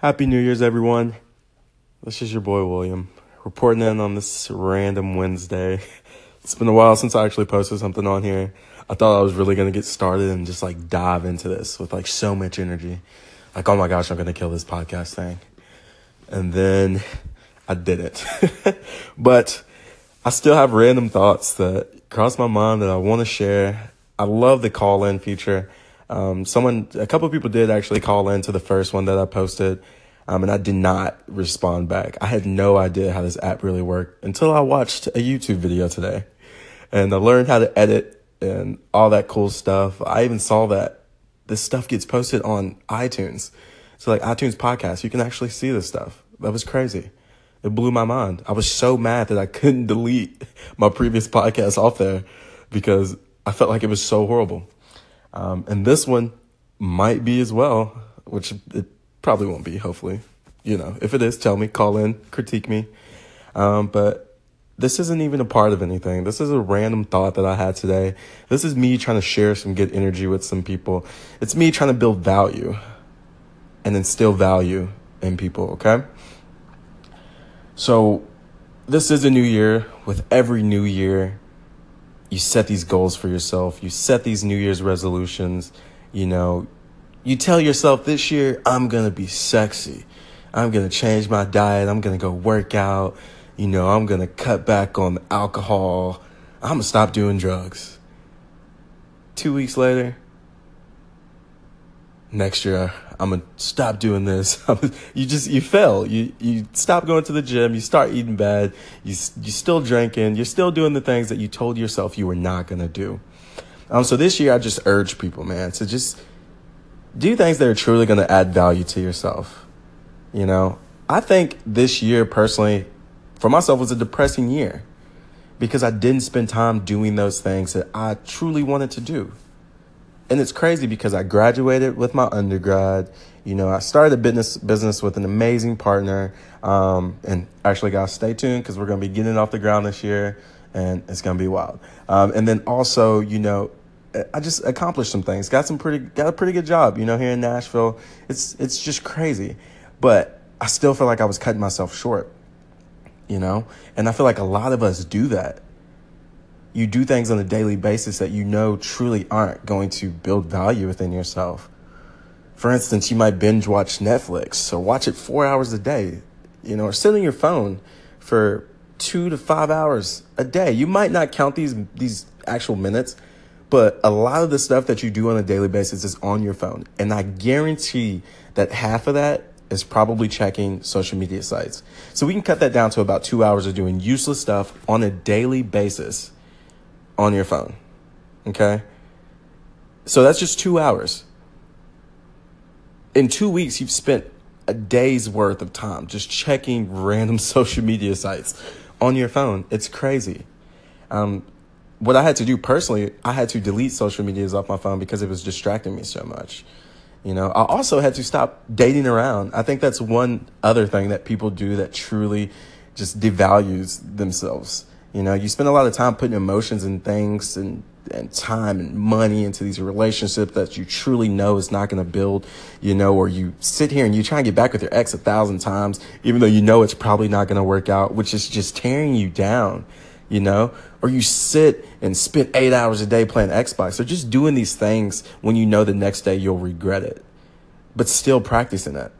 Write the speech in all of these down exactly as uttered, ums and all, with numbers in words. Happy New Year's, everyone. This is your boy, William, reporting in on this random Wednesday. It's been a while since I actually posted something on here. I thought I was really going to get started and just, like, dive into this with, like, so much energy. Like, oh, my gosh, I'm going to kill this podcast thing. And then I didn't. But I still have random thoughts that cross my mind that I want to share. I love the call-in feature. Um, someone, a couple of people did actually call in to the first one that I posted, um, and I did not respond back. I had no idea how this app really worked until I watched a YouTube video today, and I learned how to edit and all that cool stuff. I even saw that this stuff gets posted on iTunes. So like iTunes podcasts, you can actually see this stuff. That was crazy. It blew my mind. I was so mad that I couldn't delete my previous podcast off there because I felt like it was so horrible. Um, and this one might be as well, which it probably won't be, hopefully. You know, if it is, tell me, call in, critique me. Um, but this isn't even a part of anything. This is a random thought that I had today. This is me trying to share some good energy with some people. It's me trying to build value and instill value in people, okay? So this is a new year. With every new year, you set these goals for yourself. You set these New Year's resolutions. You know, you tell yourself this year, I'm going to be sexy. I'm going to change my diet. I'm going to go work out. You know, I'm going to cut back on alcohol. I'm going to stop doing drugs. Two weeks later, next year, I'm going to stop doing this. you just, you fail. You, you stop going to the gym. You start eating bad. You, you're still drinking. You're still doing the things that you told yourself you were not going to do. Um, so this year, I just urge people, man, to just do things that are truly going to add value to yourself. You know, I think this year personally for myself was a depressing year because I didn't spend time doing those things that I truly wanted to do. And it's crazy because I graduated with my undergrad. You know, I started a business business with an amazing partner. Um, and actually, guys, stay tuned because we're going to be getting it off the ground this year. And it's going to be wild. Um, and then also, you know, I just accomplished some things. Got some pretty got a pretty good job, you know, here in Nashville. It's it's just crazy. But I still feel like I was cutting myself short, you know, and I feel like a lot of us do that. You do things on a daily basis that you know truly aren't going to build value within yourself. For instance, you might binge watch Netflix, so watch it four hours a day, you know, or sit on your phone for two to five hours a day. You might not count these these actual minutes, but a lot of the stuff that you do on a daily basis is on your phone. And I guarantee that half of that is probably checking social media sites. So we can cut that down to about two hours of doing useless stuff on a daily basis. On your phone, okay? So that's just two hours. In two weeks, you've spent a day's worth of time just checking random social media sites on your phone. It's crazy. Um, what I had to do personally, I had to delete social medias off my phone because it was distracting me so much. You know, I also had to stop dating around. I think that's one other thing that people do that truly just devalues themselves. You know, you spend a lot of time putting emotions and things and, and time and money into these relationships that you truly know is not going to build, you know, or you sit here and you try and get back with your ex a thousand times, even though you know it's probably not going to work out, which is just tearing you down, you know, or you sit and spend eight hours a day playing Xbox or just doing these things when you know the next day you'll regret it, but still practicing it.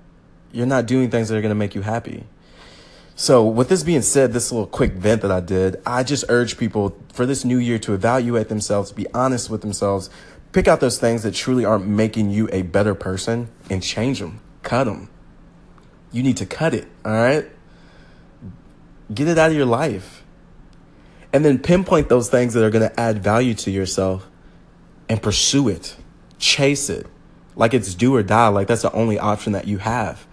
You're not doing things that are going to make you happy. So with this being said, this little quick vent that I did, I just urge people for this new year to evaluate themselves, be honest with themselves, pick out those things that truly aren't making you a better person and change them, cut them. You need to cut it, all right? Get it out of your life. And then pinpoint those things that are going to add value to yourself and pursue it, chase it, like it's do or die, like that's the only option that you have.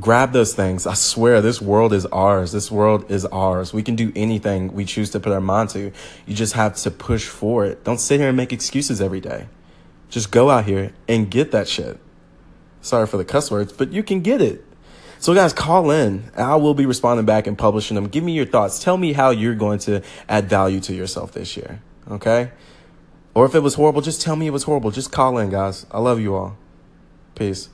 Grab those things. I swear this world is ours. This world is ours. We can do anything we choose to put our mind to. You just have to push for it. Don't sit here and make excuses every day. Just go out here and get that shit. Sorry for the cuss words, but you can get it. So guys, call in. I will be responding back and publishing them. Give me your thoughts. Tell me how you're going to add value to yourself this year. Okay? Or if it was horrible, just tell me it was horrible. Just call in, guys. I love you all. Peace.